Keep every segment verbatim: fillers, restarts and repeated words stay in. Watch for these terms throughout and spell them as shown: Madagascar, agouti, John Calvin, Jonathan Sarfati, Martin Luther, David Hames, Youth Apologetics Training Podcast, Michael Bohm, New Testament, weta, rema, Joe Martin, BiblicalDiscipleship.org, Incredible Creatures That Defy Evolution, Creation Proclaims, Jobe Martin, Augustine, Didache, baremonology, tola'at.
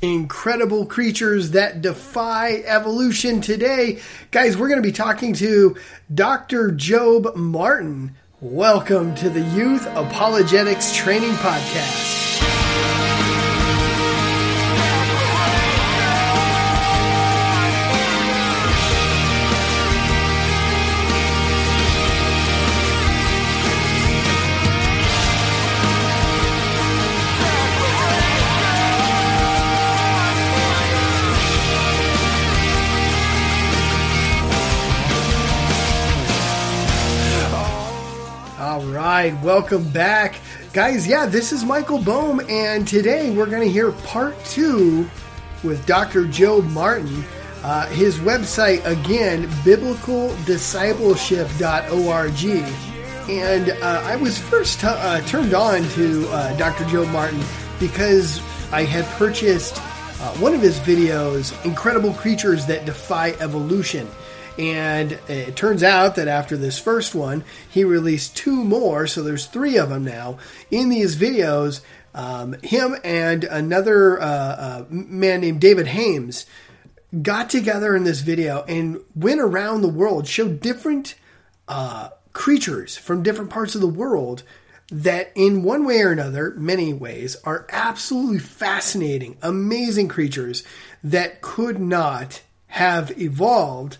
Incredible Creatures That Defy Evolution. Today, guys, we're going to be talking to Doctor Jobe Martin. Welcome to the Youth Apologetics Training Podcast. Welcome back, guys. Yeah, this is Michael Bohm, and today we're going to hear part two with Doctor Jobe Martin. Uh, his website, again, biblical discipleship dot org. And uh, I was first t- uh, turned on to uh, Doctor Jobe Martin because I had purchased uh, one of his videos, Incredible Creatures That Defy Evolution. And it turns out that after this first one, he released two more, so there's three of them now. In these videos, um, him and another uh, uh, man named David Hames got together in this video and went around the world, showed different uh, creatures from different parts of the world that in one way or another, many ways, are absolutely fascinating, amazing creatures that could not have evolved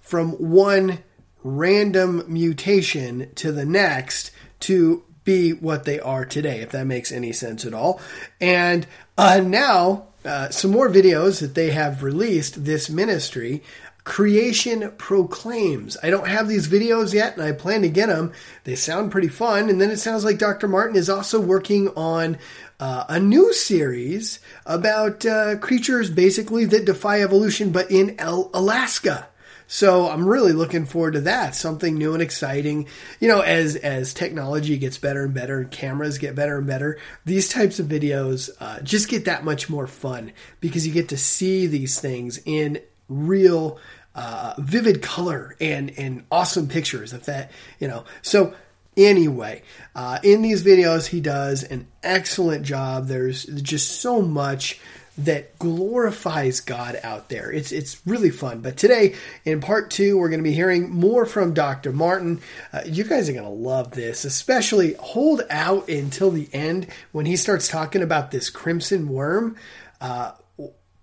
from one random mutation to the next to be what they are today, if that makes any sense at all. And uh, now, uh, some more videos that they have released, this ministry, Creation Proclaims. I don't have these videos yet, and I plan to get them. They sound pretty fun. And then it sounds like Doctor Martin is also working on Uh, a new series about uh, creatures basically that defy evolution, but in El- Alaska. So I'm really looking forward to that. Something new and exciting. You know, as as technology gets better and better, and cameras get better and better, these types of videos uh, just get that much more fun because you get to see these things in real, uh, vivid color and and awesome pictures of that. You know, so. Anyway, uh, in these videos, he does an excellent job. There's just so much that glorifies God out there. It's it's really fun. But today, in part two, we're going to be hearing more from Doctor Martin. Uh, you guys are going to love this, especially hold out until the end when he starts talking about this crimson worm. Uh,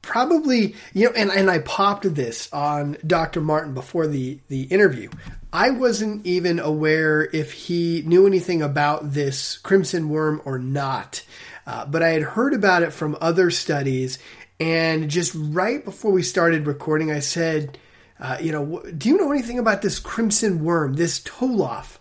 probably, you know, and, and I popped this on Doctor Martin before the, the interview. I wasn't even aware if he knew anything about this crimson worm or not, uh, but I had heard about it from other studies. And just right before we started recording, I said, uh, you know, do you know anything about this crimson worm, this tola'at?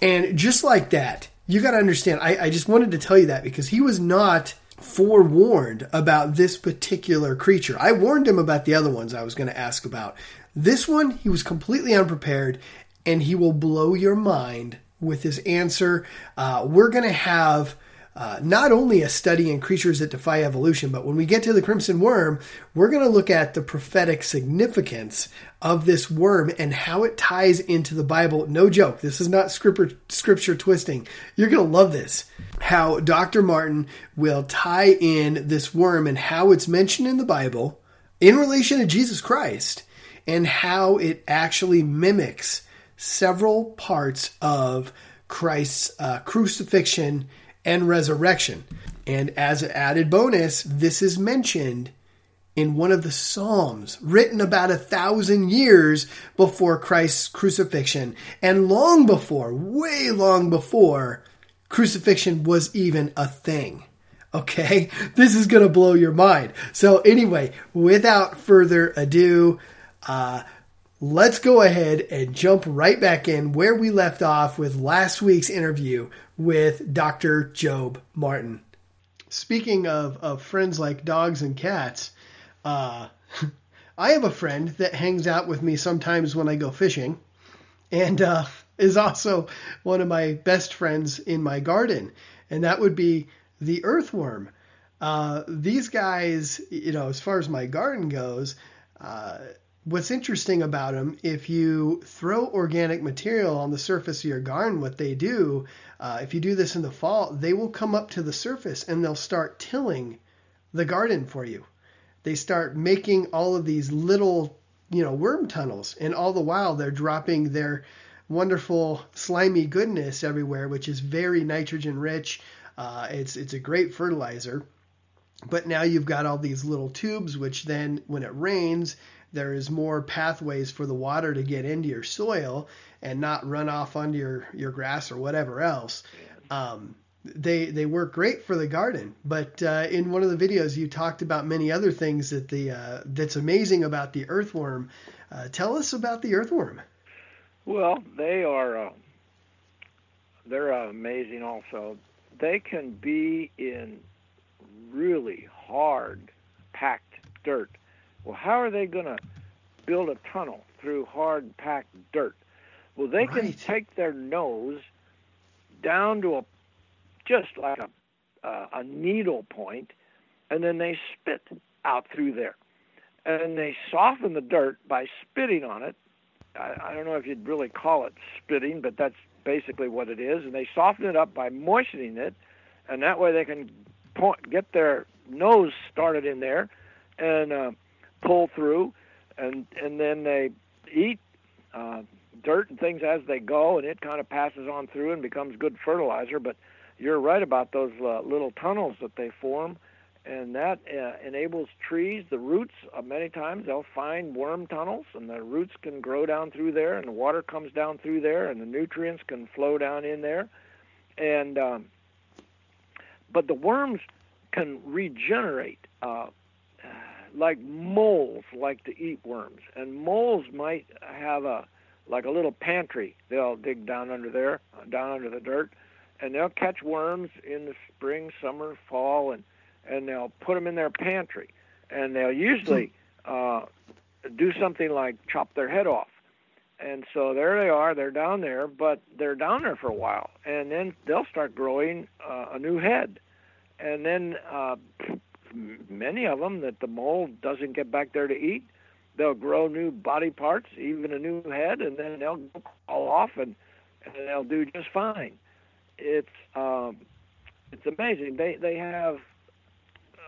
And just like that, you got to understand, I, I just wanted to tell you that because he was not forewarned about this particular creature. I warned him about the other ones I was going to ask about. This one, he was completely unprepared, and he will blow your mind with his answer. Uh, we're going to have uh, not only a study in creatures that defy evolution, but when we get to the crimson worm, we're going to look at the prophetic significance of this worm and how it ties into the Bible. No joke. This is not scripture, scripture twisting. You're going to love this. How Doctor Martin will tie in this worm and how it's mentioned in the Bible in relation to Jesus Christ, and how it actually mimics several parts of Christ's uh, crucifixion and resurrection. And as an added bonus, this is mentioned in one of the Psalms, written about a thousand years before Christ's crucifixion, and long before, way long before, crucifixion was even a thing. Okay? This is going to blow your mind. So anyway, without further ado, Uh, let's go ahead and jump right back in where we left off with last week's interview with Doctor Jobe Martin. Speaking of, of friends like dogs and cats, uh, I have a friend that hangs out with me sometimes when I go fishing and uh, is also one of my best friends in my garden, and that would be the earthworm. Uh, these guys, you know, as far as my garden goes, uh, what's interesting about them, if you throw organic material on the surface of your garden, what they do, uh, if you do this in the fall, they will come up to the surface and they'll start tilling the garden for you. They start making all of these little, you know, worm tunnels, and all the while they're dropping their wonderful slimy goodness everywhere, which is very nitrogen rich. Uh, it's it's a great fertilizer. But now you've got all these little tubes, which then when it rains, there is more pathways for the water to get into your soil and not run off onto your, your grass or whatever else. Um, they they work great for the garden. But uh, in one of the videos, you talked about many other things that the uh, that's amazing about the earthworm. Uh, tell us about the earthworm. Well, they are uh, they're uh, amazing also. They can be in really hard, packed dirt. Well, how are they going to build a tunnel through hard, packed dirt? Well, they right. can take their nose down to a just like a, uh, a needle point, and then they spit out through there. And they soften the dirt by spitting on it. I, I don't know if you'd really call it spitting, but that's basically what it is. And they soften it up by moistening it, and that way they can point, get their nose started in there and uh, pull through, and, and then they eat uh, dirt and things as they go, and it kind of passes on through and becomes good fertilizer. But you're right about those uh, little tunnels that they form, and that uh, enables trees, the roots, uh, many times they'll find worm tunnels, and the roots can grow down through there, and the water comes down through there, and the nutrients can flow down in there. And um, but the worms can regenerate, uh, like moles like to eat worms, and moles might have a like a little pantry. They'll dig down under there, down under the dirt, and they'll catch worms in the spring, summer, fall, and, and they'll put them in their pantry. And they'll usually uh, do something like chop their head off. And so there they are. They're down there, but they're down there for a while. And then they'll start growing uh, a new head. And then uh, many of them that the mole doesn't get back there to eat, they'll grow new body parts, even a new head, and then they'll crawl off, and, and they'll do just fine. It's um, it's amazing. They they have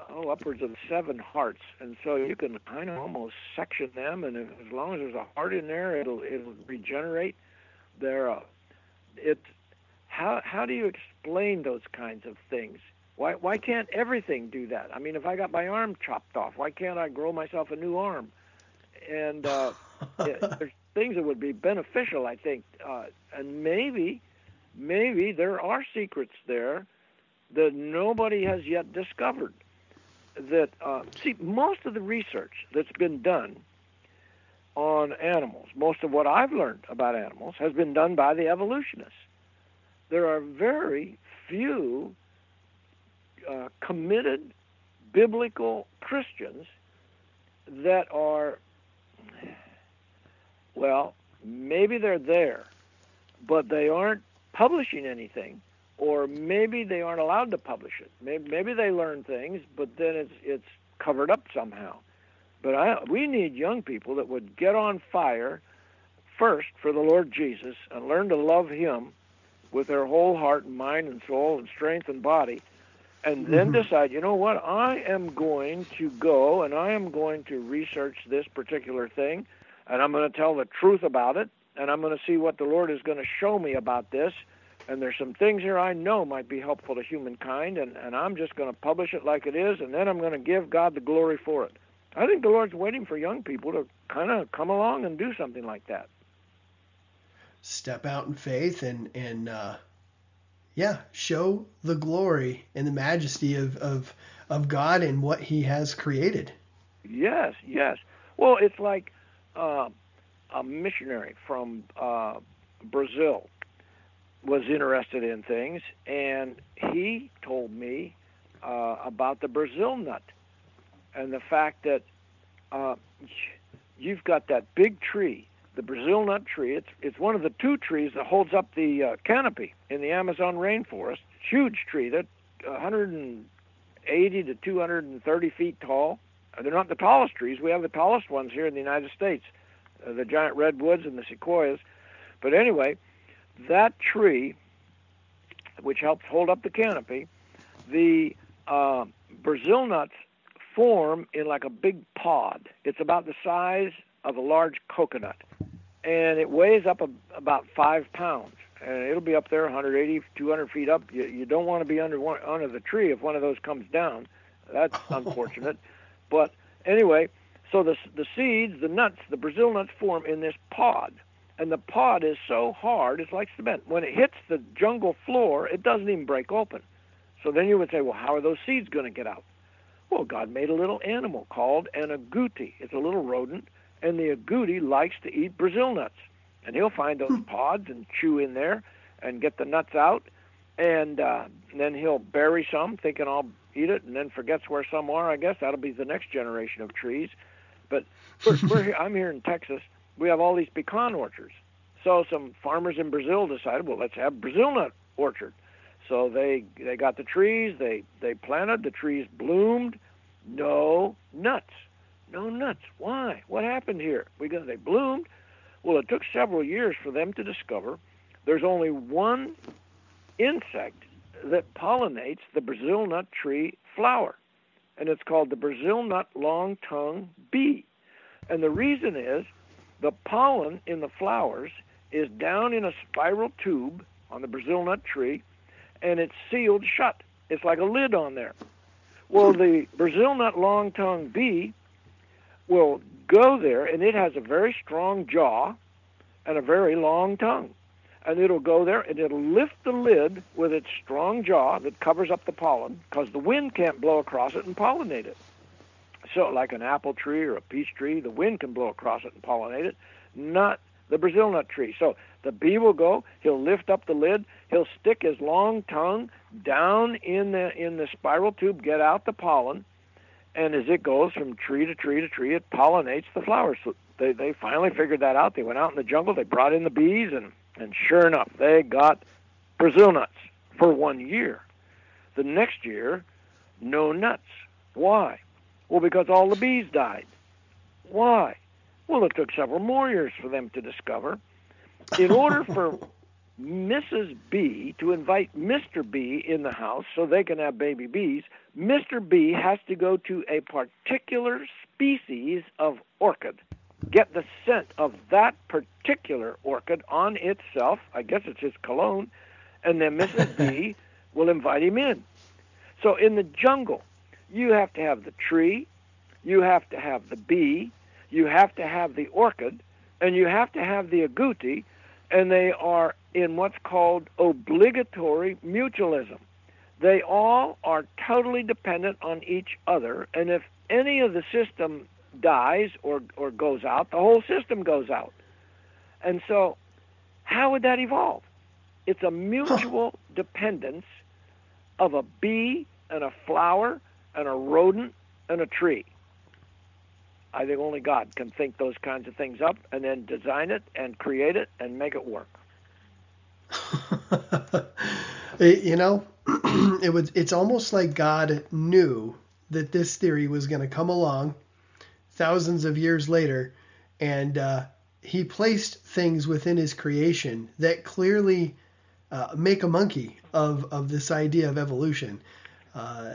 oh upwards of seven hearts, and so you can kind of almost section them. And if, as long as there's a heart in there, it'll it'll regenerate. There, uh, it's how how do you explain those kinds of things? Why why can't everything do that? I mean, if I got my arm chopped off, why can't I grow myself a new arm? And uh, it, there's things that would be beneficial, I think, uh, and maybe. Maybe there are secrets there that nobody has yet discovered. That uh, see, most of the research that's been done on animals, most of what I've learned about animals, has been done by the evolutionists. There are very few uh, committed biblical Christians that are, well, maybe they're there, but they aren't publishing anything, or maybe they aren't allowed to publish it. Maybe, maybe they learn things, but then it's it's covered up somehow. But I, we need young people that would get on fire first for the Lord Jesus and learn to love Him with their whole heart and mind and soul and strength and body, and then mm-hmm. decide, you know what, I am going to go and I am going to research this particular thing, and I'm going to tell the truth about it, and I'm going to see what the Lord is going to show me about this. And there's some things here I know might be helpful to humankind, and, and I'm just going to publish it like it is, and then I'm going to give God the glory for it. I think the Lord's waiting for young people to kind of come along and do something like that. Step out in faith and, and uh, yeah, show the glory and the majesty of, of, of God and what He has created. Yes, yes. Well, it's like... Uh, a missionary from uh, Brazil was interested in things, and he told me uh, about the Brazil nut and the fact that uh, you've got that big tree, the Brazil nut tree. It's it's one of the two trees that holds up the uh, canopy in the Amazon rainforest. Huge tree, that one hundred eighty to two hundred thirty feet tall. They're not the tallest trees. We have the tallest ones here in the United States. Uh, the giant redwoods and the sequoias. But anyway, that tree, which helps hold up the canopy, the uh, Brazil nuts form in like a big pod. It's about the size of a large coconut, and it weighs up a, about five pounds. And it'll be up there one hundred eighty, two hundred feet up. You, you don't want to be under one, under the tree if one of those comes down. That's unfortunate. But anyway, so the, the seeds, the nuts, the Brazil nuts form in this pod. And the pod is so hard, it's like cement. When it hits the jungle floor, it doesn't even break open. So then you would say, well, how are those seeds going to get out? Well, God made a little animal called an agouti. It's a little rodent, and the agouti likes to eat Brazil nuts. And he'll find those pods and chew in there and get the nuts out. And, uh, and then he'll bury some, thinking I'll eat it, and then forgets where some are. I guess that'll be the next generation of trees. But we're, we're here, I'm here in Texas. We have all these pecan orchards. So some farmers in Brazil decided, well, let's have Brazil nut orchard. So they they got the trees, they, they planted, the trees bloomed. No nuts. No nuts. Why? What happened here? We got, they bloomed. Well, it took several years for them to discover there's only one insect that pollinates the Brazil nut tree flower, and it's called the Brazil nut long-tongue bee. And the reason is the pollen in the flowers is down in a spiral tube on the Brazil nut tree, and it's sealed shut. It's like a lid on there. Well, the Brazil nut long-tongue bee will go there, and it has a very strong jaw and a very long tongue. And it'll go there, and it'll lift the lid with its strong jaw that covers up the pollen, because the wind can't blow across it and pollinate it. So like an apple tree or a peach tree, the wind can blow across it and pollinate it, not the Brazil nut tree. So the bee will go, he'll lift up the lid, he'll stick his long tongue down in the, in the spiral tube, get out the pollen, and as it goes from tree to tree to tree, it pollinates the flowers. So they, they finally figured that out. They went out in the jungle, they brought in the bees, and, and sure enough, they got Brazil nuts for one year. The next year, no nuts. Why? Well, because all the bees died. Why? Well, it took several more years for them to discover. In order for Missus B to invite Mister B in the house so they can have baby bees, Mister B has to go to a particular species of orchid, get the scent of that particular orchid on itself, I guess it's his cologne, and then Missus B will invite him in. So in the jungle, you have to have the tree, you have to have the bee, you have to have the orchid, and you have to have the agouti, and they are in what's called obligatory mutualism. They all are totally dependent on each other, and if any of the system dies or, or goes out, the whole system goes out. And so how would that evolve? It's a mutual dependence of a bee and a flower and a rodent and a tree. I think only God can think those kinds of things up and then design it and create it and make it work. You know, it was, it's almost like God knew that this theory was going to come along thousands of years later, and uh, he placed things within his creation that clearly uh, make a monkey of, of this idea of evolution. Uh,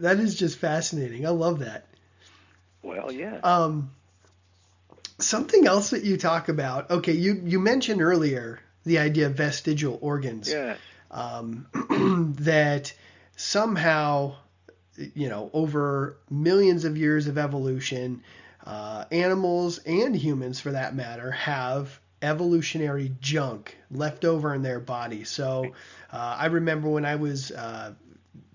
that is just fascinating. I love that. Well, yeah. Um, something else that you talk about. Okay, you, you mentioned earlier the idea of vestigial organs. Yeah. Um, that somehow, you know, over millions of years of evolution, uh, animals and humans, for that matter, have evolutionary junk left over in their body. So uh, I remember when I was uh,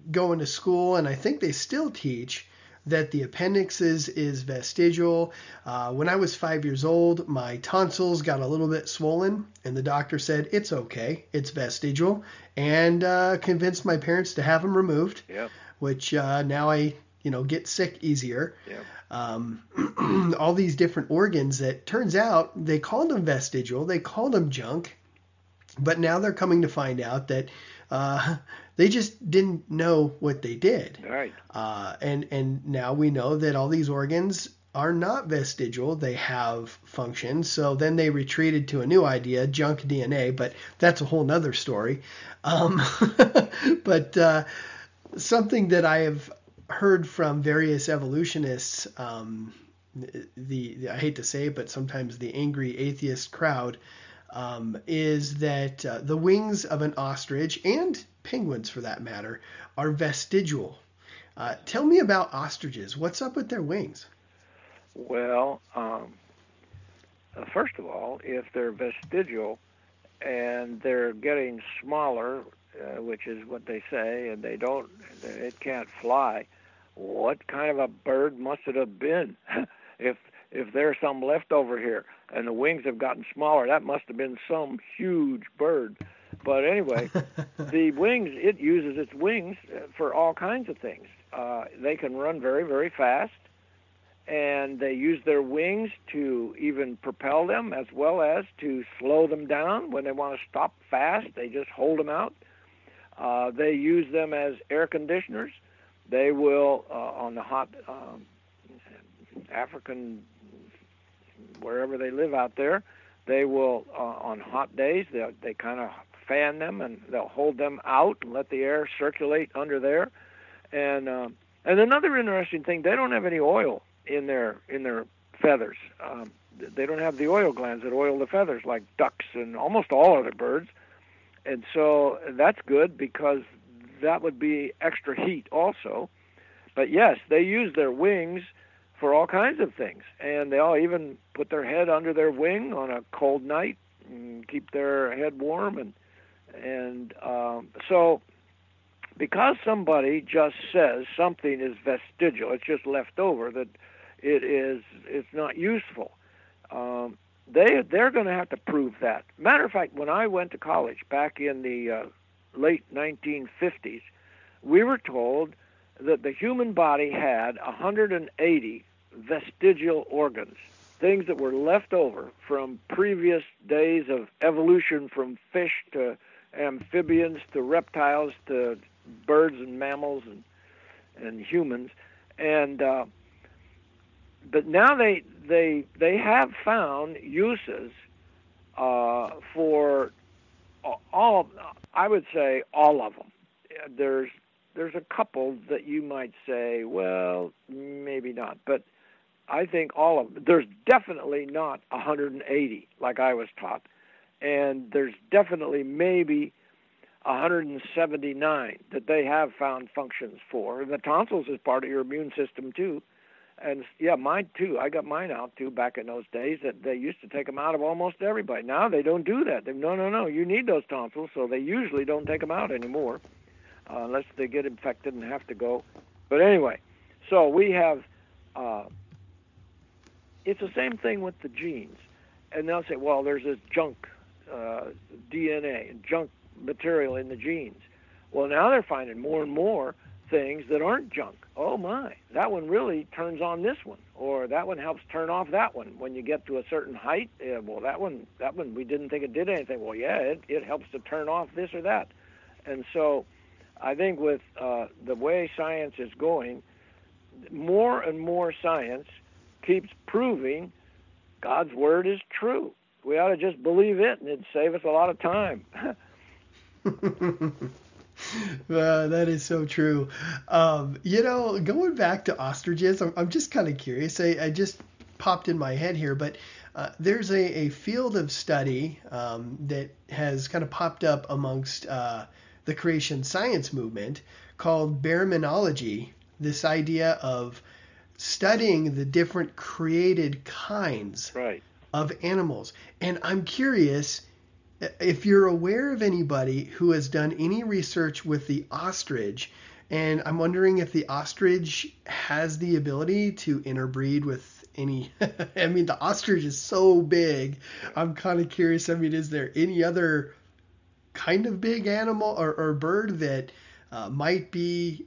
going to school, and I think they still teach that the appendix is, is vestigial. Uh, when I was five years old, my tonsils got a little bit swollen, and the doctor said, it's okay, it's vestigial, and uh, convinced my parents to have them removed, yep. which uh, now I you know, get sick easier. Yep. Um, all these different organs that turns out they called them vestigial, they called them junk, but now they're coming to find out that uh, they just didn't know what they did. All right. Uh, and, and now we know that all these organs are not vestigial. They have functions. So then they retreated to a new idea, junk D N A, but that's a whole nother story. Um, but uh, something that I have heard from various evolutionists, um, the, the I hate to say it, but sometimes the angry atheist crowd, um, is that uh, the wings of an ostrich, and penguins for that matter, are vestigial. Uh, tell me about ostriches. What's up with their wings? Well, um, first of all, if they're vestigial and they're getting smaller, uh, which is what they say, and they don't, it can't fly, what kind of a bird must it have been? if if there's some left over here and the wings have gotten smaller, that must have been some huge bird. But anyway, the wings, it uses its wings for all kinds of things. Uh, they can run very, very fast, and they use their wings to even propel them as well as to slow them down. When they want to stop fast, they just hold them out. Uh, they use them as air conditioners. They will, uh, on the hot um, African, wherever they live out there, they will, uh, on hot days, they they kind of fan them, and they'll hold them out and let the air circulate under there. And uh, and another interesting thing, they don't have any oil in their in their feathers. Um, they don't have the oil glands that oil the feathers like ducks and almost all other birds. And so that's good because that would be extra heat also. But yes, they use their wings for all kinds of things, and they all even put their head under their wing on a cold night and keep their head warm. And and um, so because somebody just says something is vestigial, it's just left over, that it is, it's not useful, um, they, they're going to have to prove that. Matter of fact, when I went to college back in the uh, late nineteen fifties, we were told that the human body had one hundred eighty vestigial organs, things that were left over from previous days of evolution, from fish to amphibians to reptiles to birds and mammals and and humans. And uh, but now they they they have found uses uh, for all, I would say all of them. There's There's a couple that you might say, well, maybe not, but I think all of them. There's definitely not one hundred eighty, like I was taught, and there's definitely maybe one hundred seventy-nine that they have found functions for. And the tonsils is part of your immune system too, and yeah, mine too. I got mine out too back in those days. That they used to take them out of almost everybody. Now they don't do that. They, no, no, no. You need those tonsils, so they usually don't take them out anymore. Uh, unless they get infected and have to go. But anyway, so we have, uh, it's the same thing with the genes. And they'll say, well, there's this junk uh, D N A and junk material in the genes. Well, now they're finding more and more things that aren't junk. Oh, my, that one really turns on this one, or that one helps turn off that one. When you get to a certain height, uh, well, that one, that one, we didn't think it did anything. Well, yeah, it, it helps to turn off this or that. And so I think with uh, the way science is going, more and more science keeps proving God's word is true. We ought to just believe it, and it'd save us a lot of time. uh, that is so true. Um, you know, going back to ostriches, I'm, I'm just kind of curious. I, I just popped in my head here, but uh, there's a, a field of study um, that has kind of popped up amongst uh the creation science movement called baremonology, this idea of studying the different created kinds right. of animals. And I'm curious if you're aware of anybody who has done any research with the ostrich, and I'm wondering if the ostrich has the ability to interbreed with any, I mean, the ostrich is so big. I'm kind of curious, I mean, is there any other kind of big animal or, or bird that uh, might be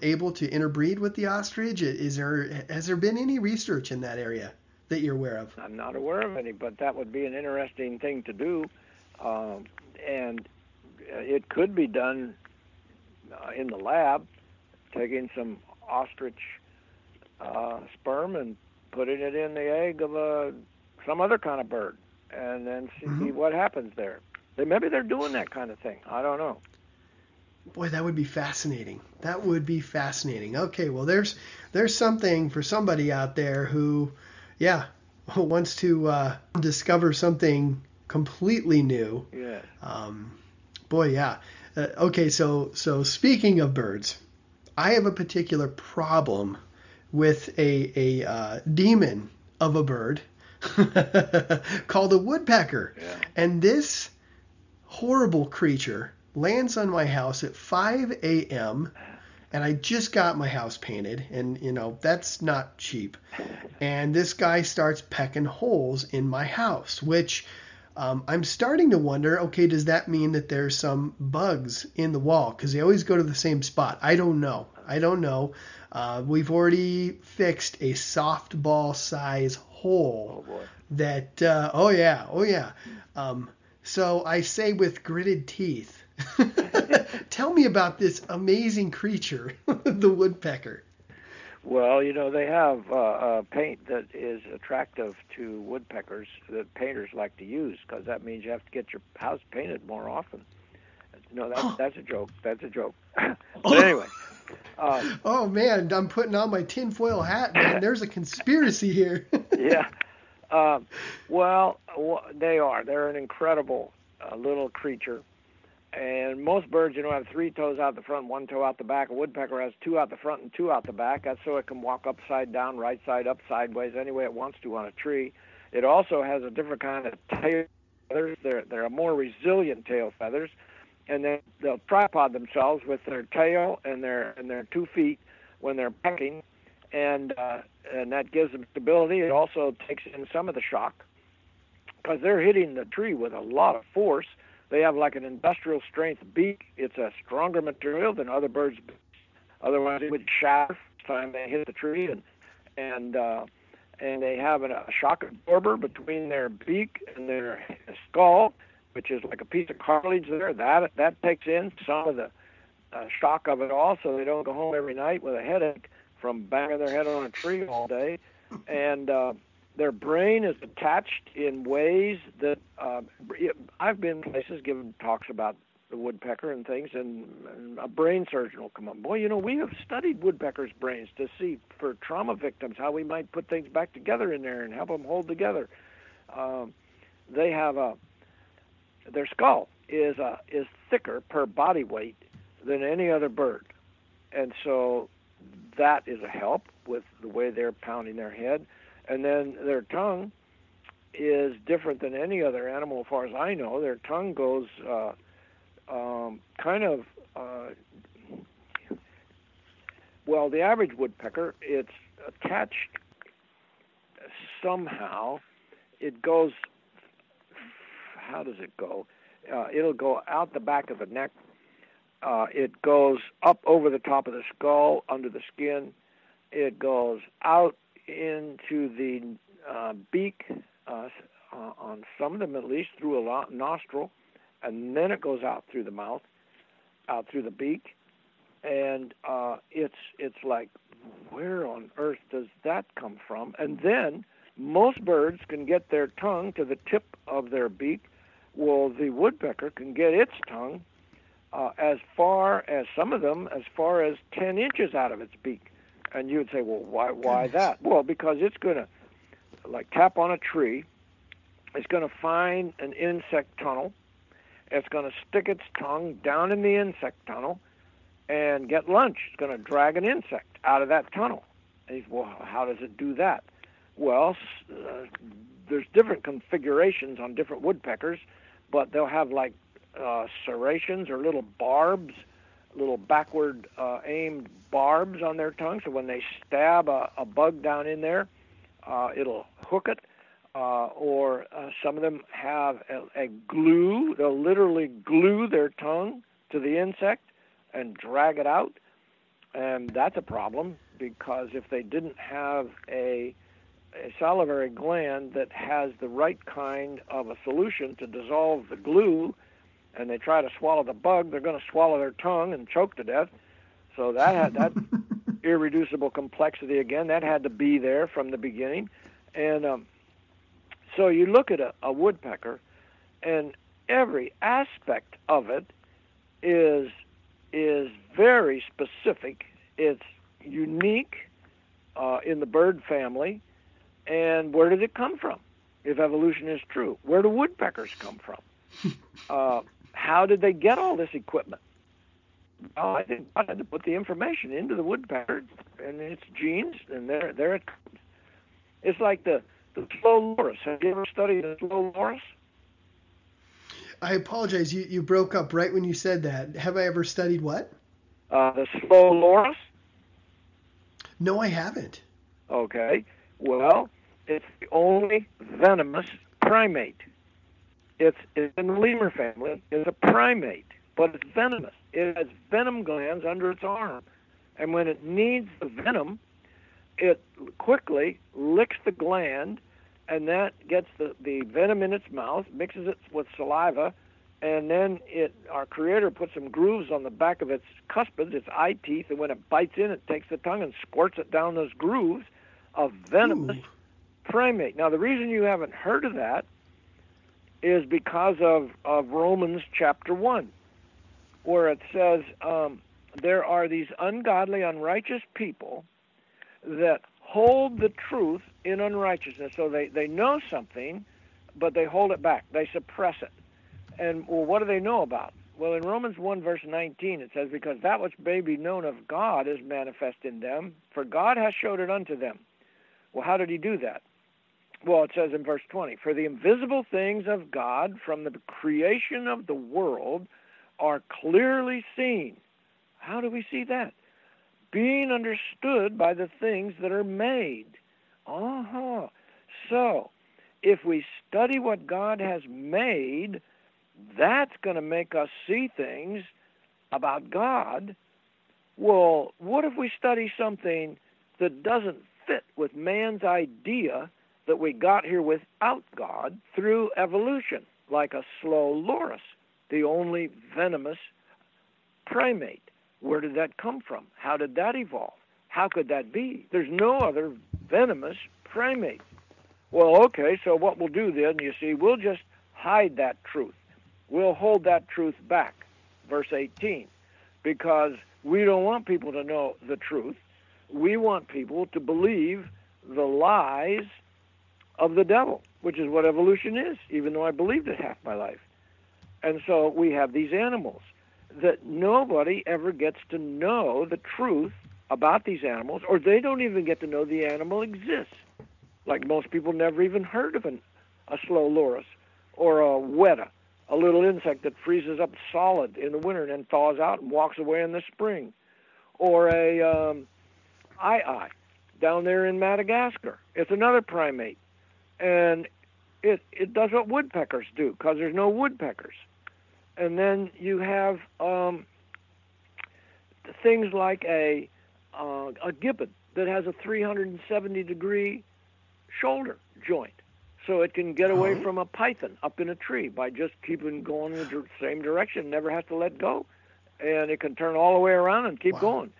able to interbreed with the ostrich? Is there has there been any research in that area that you're aware of? I'm not aware of any, but that would be an interesting thing to do, um, and it could be done uh, in the lab, taking some ostrich uh, sperm and putting it in the egg of a some other kind of bird, and then see mm-hmm. what happens there. Maybe they're doing that kind of thing. I don't know. Boy, that would be fascinating. That would be fascinating. Okay, well, there's there's something for somebody out there who, yeah, wants to uh, discover something completely new. Yeah. Um, boy, yeah. Uh, okay, so so speaking of birds, I have a particular problem with a a uh, demon of a bird called a woodpecker, yeah. And this horrible creature lands on my house at five a.m. and I just got my house painted, and you know that's not cheap, and this guy starts pecking holes in my house, which um, I'm starting to wonder, okay, does that mean that there's some bugs in the wall, because they always go to the same spot? I don't know I don't know uh, we've already fixed a softball size hole. Oh boy. that uh, oh yeah oh yeah um, so I say with gritted teeth, tell me about this amazing creature, the woodpecker. Well, you know, they have uh, uh, paint that is attractive to woodpeckers that painters like to use, because that means you have to get your house painted more often. No, that's, oh. that's a joke. That's a joke. But oh. anyway. Um, oh, man, I'm putting on my tinfoil hat, man. There's a conspiracy here. Yeah. Um, well, they are. They're an incredible uh, little creature. And most birds, you know, have three toes out the front, one toe out the back. A woodpecker has two out the front and two out the back. That's so it can walk upside down, right side up, sideways, any way it wants to on a tree. It also has a different kind of tail feathers. They're, they're more resilient tail feathers. And then they'll tripod themselves with their tail and their and their two feet when they're pecking. And, uh, and that gives them stability. It also takes in some of the shock because they're hitting the tree with a lot of force. They have like an industrial strength beak. It's a stronger material than other birds. Otherwise, it would shatter the time they hit the tree, and and uh, and they have a shock absorber between their beak and their skull, which is like a piece of cartilage there. That that takes in some of the uh, shock of it all, so they don't go home every night with a headache from banging their head on a tree all day, and. Uh, Their brain is attached in ways that uh, I've been places giving talks about the woodpecker and things, and, and a brain surgeon will come up. Boy, you know, we have studied woodpeckers' brains to see for trauma victims how we might put things back together in there and help them hold together. Um, they have a their skull is a, is thicker per body weight than any other bird, and so that is a help with the way they're pounding their head. And then their tongue is different than any other animal, as far as I know. Their tongue goes uh, um, kind of, uh, well, the average woodpecker, it's attached somehow. It goes, how does it go? Uh, it'll go out the back of the neck. Uh, it goes up over the top of the skull, under the skin. It goes out into the uh, beak, uh, uh, on some of them at least, through a lot, nostril, and then it goes out through the mouth, out through the beak, and uh, it's it's like, where on earth does that come from? And then most birds can get their tongue to the tip of their beak. Well, the woodpecker can get its tongue uh, as far as, some of them, as far as ten inches out of its beak. And you would say, well, why why that? Well, because it's going to, like, tap on a tree. It's going to find an insect tunnel. It's going to stick its tongue down in the insect tunnel and get lunch. It's going to drag an insect out of that tunnel. And you say, well, how does it do that? Well, uh, there's different configurations on different woodpeckers, but they'll have, like, uh, serrations or little barbs, little backward uh, aimed barbs on their tongue, so when they stab a, a bug down in there, uh, it'll hook it, uh, or uh, some of them have a, a glue. They'll literally glue their tongue to the insect and drag it out, and that's a problem, because if they didn't have a, a salivary gland that has the right kind of a solution to dissolve the glue, and they try to swallow the bug, they're going to swallow their tongue and choke to death. So that had that irreducible complexity again. That had to be there from the beginning. And um, so you look at a, a woodpecker, and every aspect of it is is very specific. It's unique uh, in the bird family. And where did it come from, if evolution is true? Where do woodpeckers come from? Uh, how did they get all this equipment? Well, I, didn't, I had to put the information into the woodpecker and its genes, and there, there it comes. It's like the, the slow loris. Have you ever studied the slow loris? I apologize. You, you broke up right when you said that. Have I ever studied what? Uh, the slow loris? No, I haven't. Okay. Well, it's the only venomous primate. It's, it's in the lemur family. It's a primate, but it's venomous. It has venom glands under its arm. And when it needs the venom, it quickly licks the gland, and that gets the, the venom in its mouth, mixes it with saliva, and then it, our creator puts some grooves on the back of its cuspids, its eye teeth, and when it bites in, it takes the tongue and squirts it down those grooves. A venomous Ooh. primate. Now, the reason you haven't heard of that is because of, of Romans chapter one, where it says um, there are these ungodly, unrighteous people that hold the truth in unrighteousness. So they, they know something, but they hold it back. They suppress it. And, well, what do they know about? Well, in Romans one, verse nineteen, it says, because that which may be known of God is manifest in them, for God has showed it unto them. Well, how did he do that? Well, it says in verse twenty, for the invisible things of God from the creation of the world are clearly seen. How do we see that? Being understood by the things that are made. Uh-huh. So, if we study what God has made, that's going to make us see things about God. Well, what if we study something that doesn't fit with man's idea that we got here without God through evolution, like a slow loris, the only venomous primate? Where did that come from? How did that evolve? How could that be? There's no other venomous primate. Well, okay, so what we'll do then, you see, we'll just hide that truth. We'll hold that truth back, verse eighteen, because we don't want people to know the truth. We want people to believe the lies of the devil, which is what evolution is, even though I believed it half my life. And so we have these animals that nobody ever gets to know the truth about these animals, or they don't even get to know the animal exists. Like most people never even heard of an, a slow loris or a weta, a little insect that freezes up solid in the winter and then thaws out and walks away in the spring, or a... Um, I I down there in Madagascar. It's another primate, and it it does what woodpeckers do because there's no woodpeckers. And then you have um, things like a uh, a gibbon that has a three hundred seventy degree shoulder joint, so it can get away from a python up in a tree by just keeping going in the same direction, never has to let go, and it can turn all the way around and keep wow. going.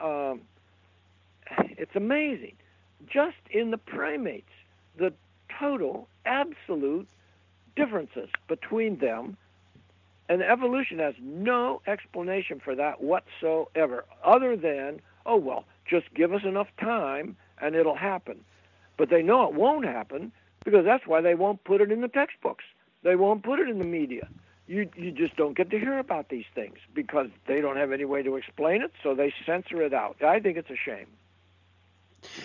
Um, It's amazing. Just in the primates, the total, absolute differences between them, and evolution has no explanation for that whatsoever, other than, oh, well, just give us enough time and it'll happen. But they know it won't happen because that's why they won't put it in the textbooks. They won't put it in the media. You, you just don't get to hear about these things because they don't have any way to explain it, so they censor it out. I think it's a shame.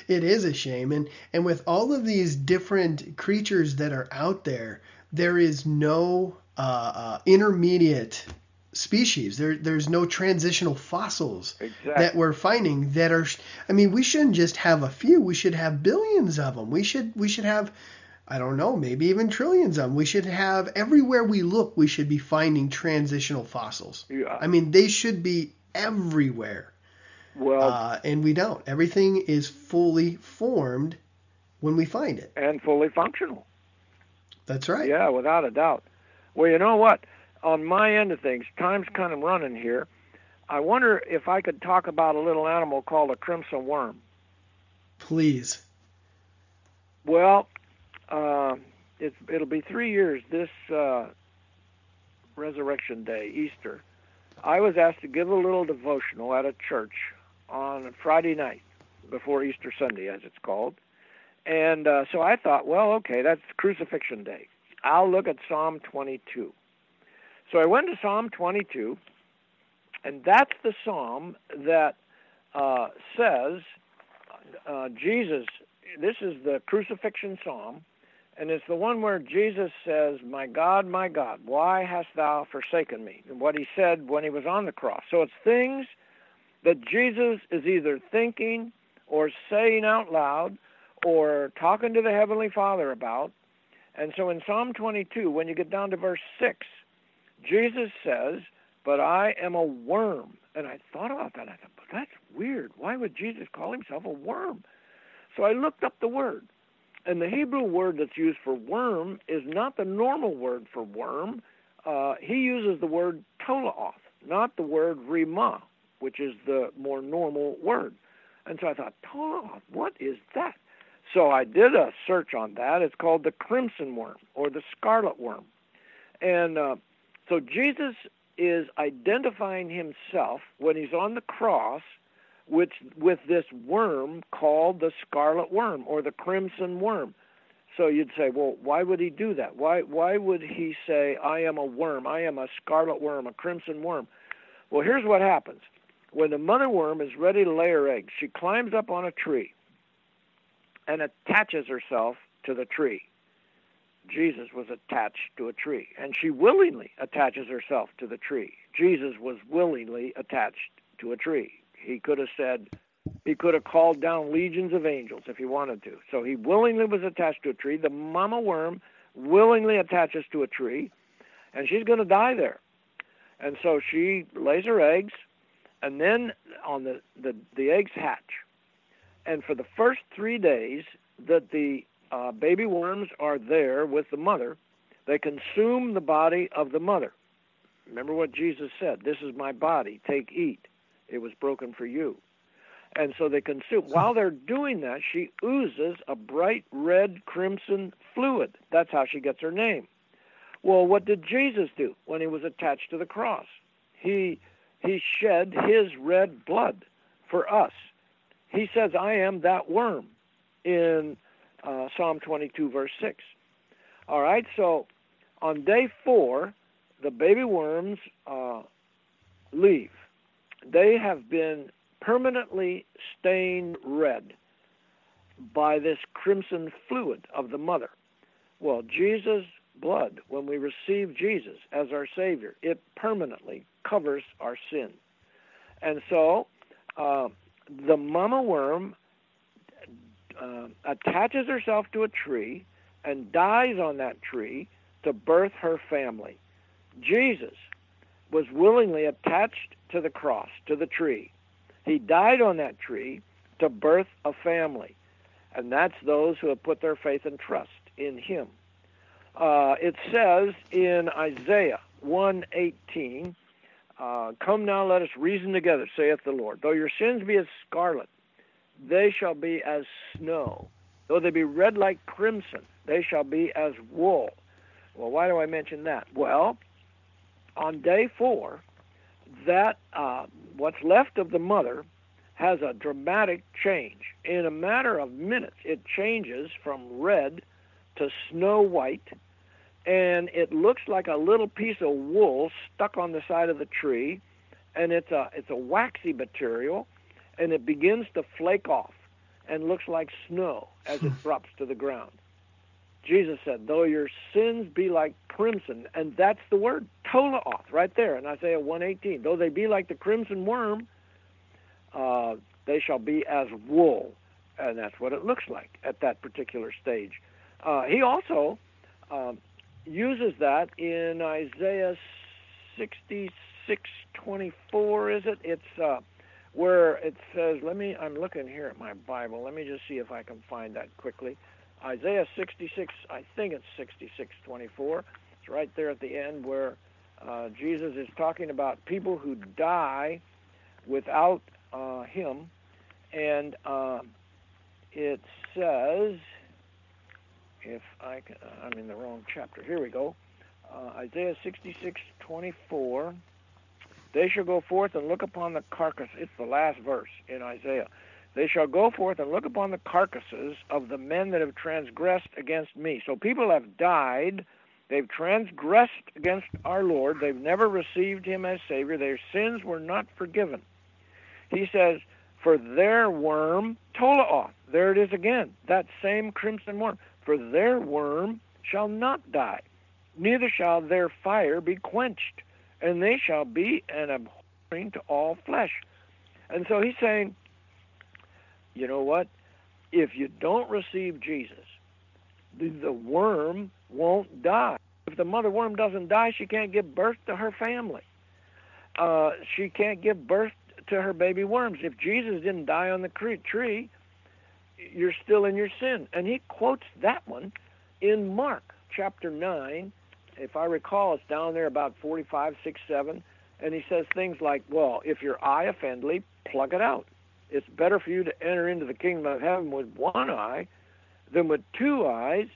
It is a shame. And, and with all of these different creatures that are out there, there is no uh, uh, intermediate species. There, there's no transitional fossils exactly. that we're finding that are, I mean, we shouldn't just have a few. We should have billions of them. We should, we should have, I don't know, maybe even trillions of them. We should have, everywhere we look, we should be finding transitional fossils. Yeah. I mean, they should be everywhere. Well, uh, and we don't. Everything is fully formed when we find it. And fully functional. That's right. Yeah, without a doubt. Well, you know what? On my end of things, time's kind of running here. I wonder if I could talk about a little animal called a crimson worm. Please. Well, uh, it's, it'll be three years this uh, Resurrection Day, Easter, I was asked to give a little devotional at a church on a Friday night before Easter Sunday, as it's called. And uh, so I thought, well, okay, that's Crucifixion Day. I'll look at Psalm twenty-two. So I went to Psalm twenty-two, and that's the psalm that uh, says uh, Jesus, this is the crucifixion psalm, and it's the one where Jesus says, "My God, my God, why hast thou forsaken me?" And what he said when he was on the cross. So it's things that Jesus is either thinking or saying out loud or talking to the Heavenly Father about. And so in Psalm twenty-two, when you get down to verse six, Jesus says, "But I am a worm." And I thought about that, and I thought, but that's weird. Why would Jesus call himself a worm? So I looked up the word. And the Hebrew word that's used for worm is not the normal word for worm. Uh, he uses the word tola'at, not the word rema, which is the more normal word. And so I thought, tola'at, what is that? So I did a search on that. It's called the crimson worm or the scarlet worm. And uh, so Jesus is identifying himself when he's on the cross which, with this worm called the scarlet worm or the crimson worm. So you'd say, well, why would he do that? Why, why would he say, "I am a worm, I am a scarlet worm, a crimson worm"? Well, here's what happens. When the mother worm is ready to lay her eggs, she climbs up on a tree and attaches herself to the tree. Jesus was attached to a tree, and she willingly attaches herself to the tree. Jesus was willingly attached to a tree. He could have said, he could have called down legions of angels if he wanted to. So he willingly was attached to a tree. The mama worm willingly attaches to a tree, and she's going to die there. And so she lays her eggs, and then on the, the, the eggs hatch. And for the first three days that the uh, baby worms are there with the mother, they consume the body of the mother. Remember what Jesus said, "This is my body, take, eat. It was broken for you." And so they consume. While they're doing that, she oozes a bright red crimson fluid. That's how she gets her name. Well, what did Jesus do when he was attached to the cross? He, he shed his red blood for us. He says, "I am that worm" in uh, Psalm twenty-two, verse six. All right, so on day four, the baby worms uh, leave. They have been permanently stained red by this crimson fluid of the mother. Well, Jesus' blood, when we receive Jesus as our Savior, it permanently covers our sin. And so uh, the mama worm uh, attaches herself to a tree and dies on that tree to birth her family. Jesus was willingly attached to the cross, to the tree. He died on that tree to birth a family, and that's those who have put their faith and trust in him. Uh, it says in Isaiah one eighteen, uh, "Come now, let us reason together, saith the Lord. Though your sins be as scarlet, they shall be as snow. Though they be red like crimson, they shall be as wool." Well, why do I mention that? Well, on day four, that uh, what's left of the mother has a dramatic change. In a matter of minutes, it changes from red to snow white, and it looks like a little piece of wool stuck on the side of the tree, and it's a, it's a waxy material, and it begins to flake off and looks like snow as it drops to the ground. Jesus said, "Though your sins be like crimson," and that's the word, tola'at, right there in Isaiah one eighteen. "Though they be like the crimson worm, uh, they shall be as wool." And that's what it looks like at that particular stage. Uh, he also um, uses that in Isaiah sixty-six twenty-four, is it? It's uh, where it says, let me, I'm looking here at my Bible. Let me just see if I can find that quickly. Isaiah sixty-six, I think it's sixty-six twenty-four. It's right there at the end where uh, Jesus is talking about people who die without uh, him. And uh, it says, if I can, I'm in the wrong chapter. Here we go. Uh, Isaiah sixty-six twenty-four. They shall go forth and look upon the carcass. It's the last verse in Isaiah. They shall go forth and look upon the carcasses of the men that have transgressed against me. So people have died. They've transgressed against our Lord. They've never received him as Savior. Their sins were not forgiven. He says, for their worm, tola'at, there it is again, that same crimson worm, for their worm shall not die, neither shall their fire be quenched, and they shall be an abhorring to all flesh. And so he's saying, you know what? If you don't receive Jesus, the, the worm won't die. If the mother worm doesn't die, she can't give birth to her family. Uh, she can't give birth to her baby worms. If Jesus didn't die on the tree, you're still in your sin. And he quotes that one in Mark chapter nine. If I recall, it's down there about forty-five, six, seven. And he says things like, well, if your eye offend thee, pluck it out. It's better for you to enter into the kingdom of heaven with one eye than with two eyes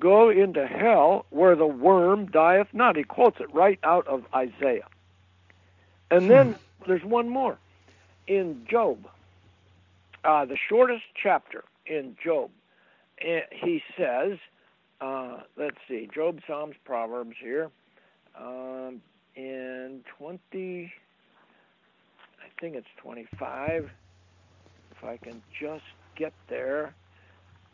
go into hell where the worm dieth not. He quotes it right out of Isaiah. And then there's one more. In Job, uh, the shortest chapter in Job, he says, uh, let's see, Job, Psalms, Proverbs here, um, in twenty, I think it's twenty-five, if I can just get there,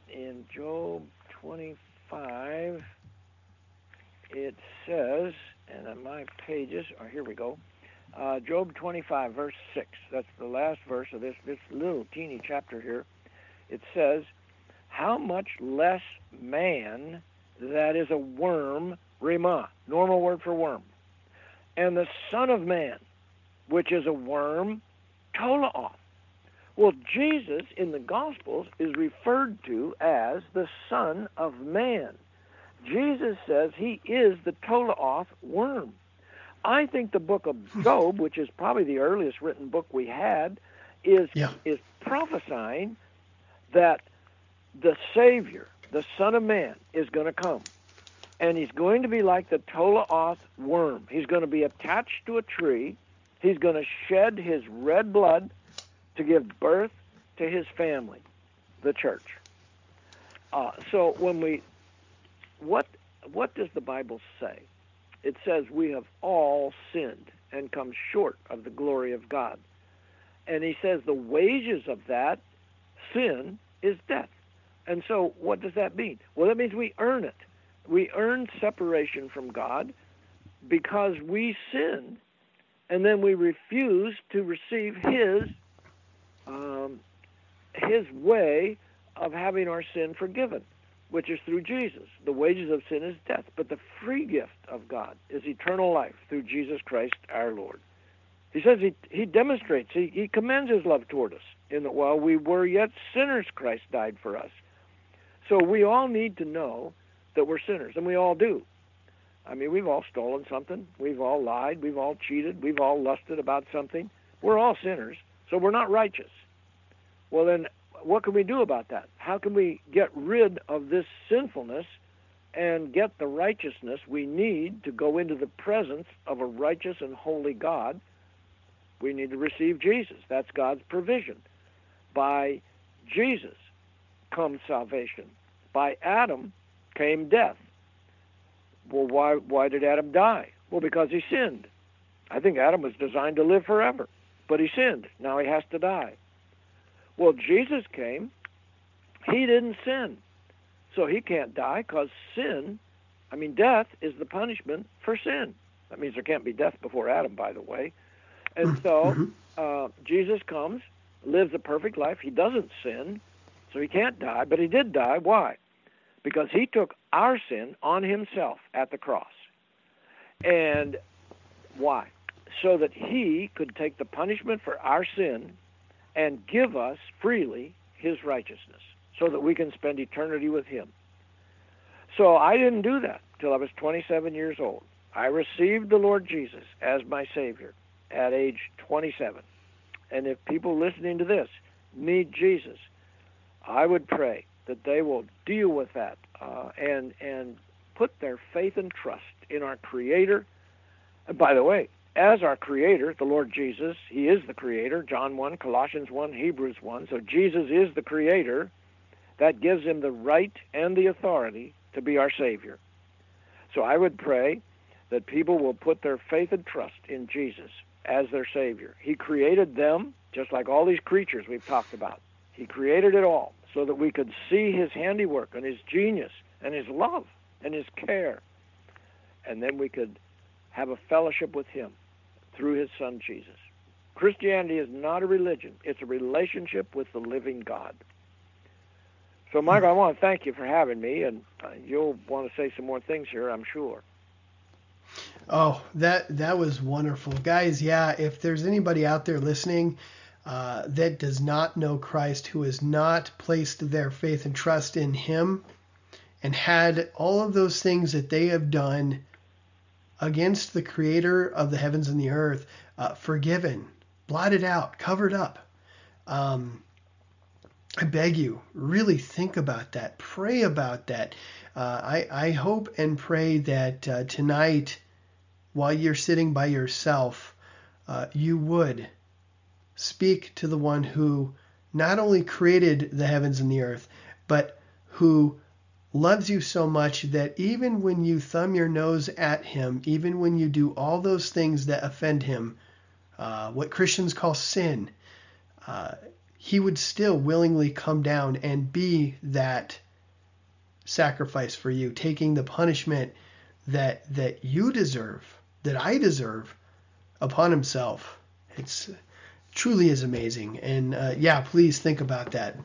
in Job twenty-five, it says, and my pages, oh, here we go, uh, Job twenty-five, verse six, that's the last verse of this, this little teeny chapter here. It says, how much less man, that is a worm, rema, normal word for worm, and the son of man, which is a worm, tola'at. Well, Jesus in the Gospels is referred to as the Son of Man. Jesus says he is the tola'at worm. I think the book of Job, which is probably the earliest written book we had, is, yeah. is prophesying that the Savior, the Son of Man, is going to come. And he's going to be like the tola'at worm. He's going to be attached to a tree. He's going to shed his red blood to give birth to his family, the church. Uh, so when we, what what does the Bible say? It says we have all sinned and come short of the glory of God. And he says the wages of that sin is death. And so what does that mean? Well, that means we earn it. We earn separation from God because we sinned, and then we refuse to receive his Um, his way of having our sin forgiven, which is through Jesus. The wages of sin is death, but the free gift of God is eternal life through Jesus Christ our Lord. He says he, he demonstrates, he, he commends his love toward us in that while we were yet sinners, Christ died for us. So we all need to know that we're sinners, and we all do. I mean, we've all stolen something. We've all lied. We've all cheated. We've all lusted about something. We're all sinners. So we're not righteous. Well, then what can we do about that? How can we get rid of this sinfulness and get the righteousness we need to go into the presence of a righteous and holy God? We need to receive Jesus. That's God's provision. By Jesus comes salvation. By Adam came death. Well, why, why did Adam die? Well, because he sinned. I think Adam was designed to live forever. But he sinned. Now he has to die. Well, Jesus came. He didn't sin. So he can't die because sin, I mean, death is the punishment for sin. That means there can't be death before Adam, by the way. And so uh, Jesus comes, lives a perfect life. He doesn't sin, so he can't die. But he did die. Why? Because he took our sin on himself at the cross. And why? So that he could take the punishment for our sin and give us freely his righteousness so that we can spend eternity with him. So I didn't do that till I was twenty-seven years old. I received the Lord Jesus as my Savior at age twenty-seven. And if people listening to this need Jesus, I would pray that they will deal with that uh, and, and put their faith and trust in our Creator. And by the way, as our Creator, the Lord Jesus. He is the Creator, John one, Colossians one, Hebrews one. So Jesus is the Creator. That gives him the right and the authority to be our Savior. So I would pray that people will put their faith and trust in Jesus as their Savior. He created them, just like all these creatures we've talked about. He created it all so that we could see his handiwork and his genius and his love and his care. And then we could have a fellowship with him through his Son, Jesus. Christianity is not a religion. It's a relationship with the living God. So, Michael, I want to thank you for having me, and you'll want to say some more things here, I'm sure. Oh, that that was wonderful. Guys, yeah, if there's anybody out there listening uh, that does not know Christ, who has not placed their faith and trust in him, and had all of those things that they have done against the Creator of the heavens and the earth uh, forgiven, blotted out, covered up, um, I beg you, really think about that. Pray about that. Uh, I, I hope and pray that uh, tonight, while you're sitting by yourself, uh, you would speak to the one who not only created the heavens and the earth, but who loves you so much that even when you thumb your nose at him, even when you do all those things that offend him, uh, what Christians call sin, uh, he would still willingly come down and be that sacrifice for you, taking the punishment that that you deserve, that I deserve, upon himself. It's truly is amazing. And uh, yeah, please think about that.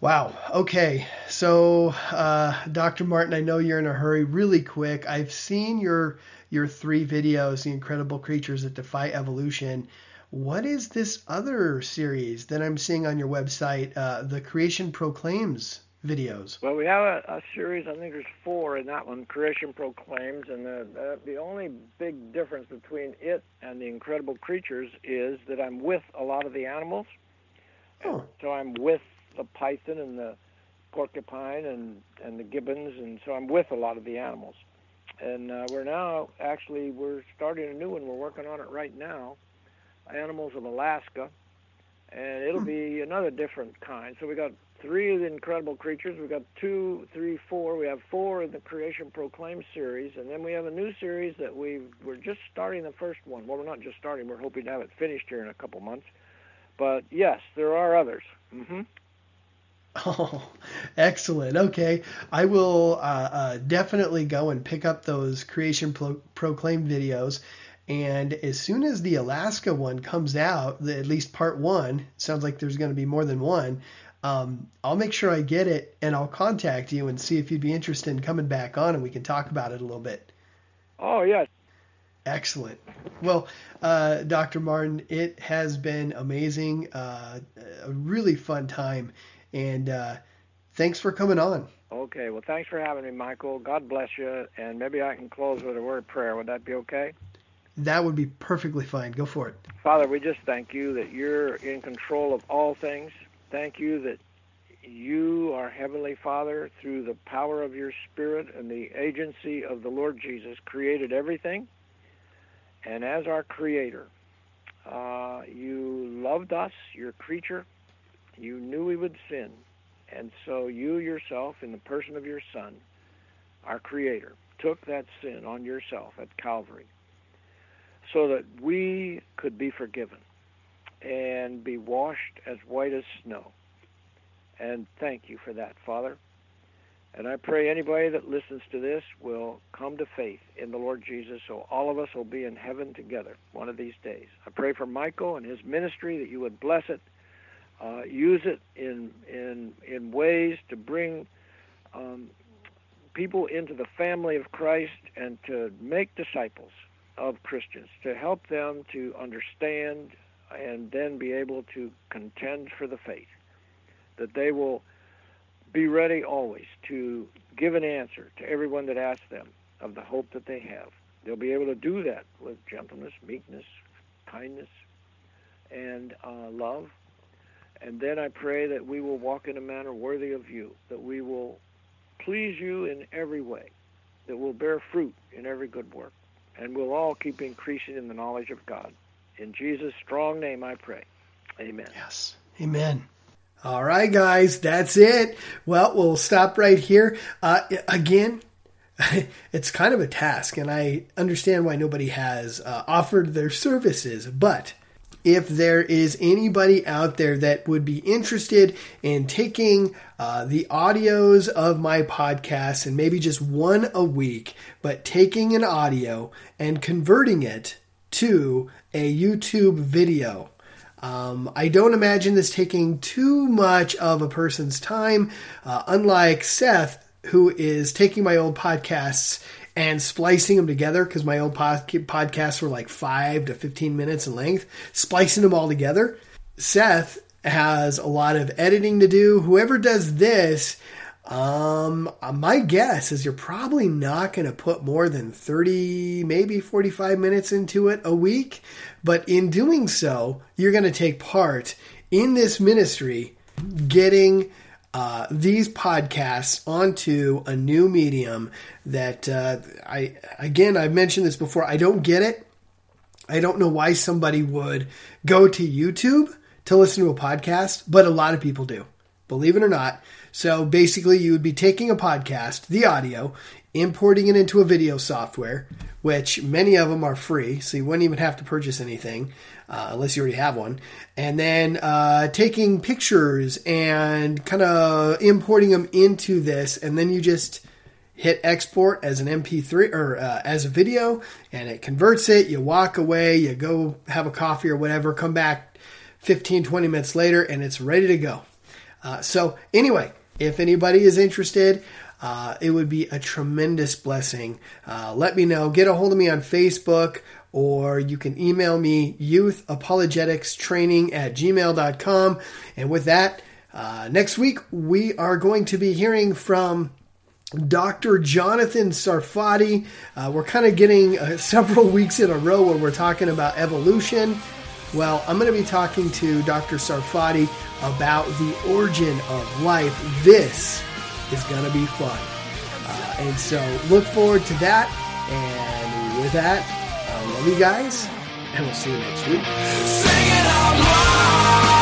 Wow. Okay. So, uh, Doctor Martin, I know you're in a hurry. Really quick, I've seen your your three videos, The Incredible Creatures That Defy Evolution. What is this other series that I'm seeing on your website, uh, the Creation Proclaims videos? Well, we have a, a series, I think there's four in that one, Creation Proclaims, and the, the only big difference between it and the Incredible Creatures is that I'm with a lot of the animals. Oh. So I'm with the python and the porcupine and, and the gibbons, and so I'm with a lot of the animals. And uh, we're now, actually, we're starting a new one. We're working on it right now. Animals of Alaska, and it'll be another different kind. So we got three of the Incredible Creatures. We got two, three, four. We have four in the Creation Proclaimed series, and then we have a new series that we we're just starting the first one. Well, we're not just starting. We're hoping to have it finished here in a couple months. But yes, there are others. Mm-hmm. Oh, excellent. Okay. I will uh, uh, definitely go and pick up those Creation Pro- Proclaimed videos. And as soon as the Alaska one comes out, the, at least part one, sounds like there's going to be more than one, um, I'll make sure I get it and I'll contact you and see if you'd be interested in coming back on and we can talk about it a little bit. Oh, yeah. Excellent. Well, uh, Doctor Martin, it has been amazing, uh, a really fun time, and uh, thanks for coming on. Okay. Well, thanks for having me, Michael. God bless you, and maybe I can close with a word of prayer. Would that be okay? That would be perfectly fine. Go for it. Father, we just thank you that you're in control of all things. Thank you that you, our Heavenly Father, through the power of your Spirit and the agency of the Lord Jesus, created everything. And as our Creator, uh, you loved us, your creature. You knew we would sin. And so you yourself, in the person of your Son, our Creator, took that sin on yourself at Calvary, so that we could be forgiven and be washed as white as snow. And thank you for that, Father. And I pray anybody that listens to this will come to faith in the Lord Jesus, so all of us will be in heaven together one of these days. I pray for Michael and his ministry, that you would bless it, uh, use it in, in, in ways to bring um, people into the family of Christ and to make disciples of Christians, to help them to understand and then be able to contend for the faith, that they will be ready always to give an answer to everyone that asks them of the hope that they have. They'll be able to do that with gentleness, meekness, kindness, and uh, love. And then I pray that we will walk in a manner worthy of you, that we will please you in every way, that we'll bear fruit in every good work, and we'll all keep increasing in the knowledge of God. In Jesus' strong name I pray. Amen. Yes. Amen. All right, guys, that's it. Well, we'll stop right here. Uh, again, it's kind of a task, and I understand why nobody has uh, offered their services, but if there is anybody out there that would be interested in taking uh, the audios of my podcast, and maybe just one a week, but taking an audio and converting it to a YouTube video. Um, I don't imagine this taking too much of a person's time, uh, unlike Seth, who is taking my old podcasts and splicing them together, because my old pod- podcasts were like five to fifteen minutes in length, splicing them all together. Seth has a lot of editing to do. Whoever does this, um, my guess is you're probably not going to put more than thirty, maybe forty-five minutes into it a week. But in doing so, you're going to take part in this ministry, getting uh, these podcasts onto a new medium that, uh, I again, I've mentioned this before, I don't get it. I don't know why somebody would go to YouTube to listen to a podcast, but a lot of people do, believe it or not. So basically, you would be taking a podcast, the audio, importing it into a video software, which many of them are free, so you wouldn't even have to purchase anything uh, unless you already have one, and then uh, taking pictures and kind of importing them into this, and then you just hit export as an M P three or uh, as a video, and it converts it. You walk away, you go have a coffee or whatever, come back fifteen, twenty minutes later, and it's ready to go. Uh, so anyway, if anybody is interested, Uh, it would be a tremendous blessing. Uh, let me know. Get a hold of me on Facebook, or you can email me, youth apologetics training at gmail dot com. And with that, uh, next week we are going to be hearing from Doctor Jonathan Sarfati. Uh, we're kind of getting uh, several weeks in a row where we're talking about evolution. Well, I'm going to be talking to Doctor Sarfati about the origin of life. This is going to be fun. Uh, and so look forward to that. And with that, I love you guys, and we'll see you next week. Sing it out loud.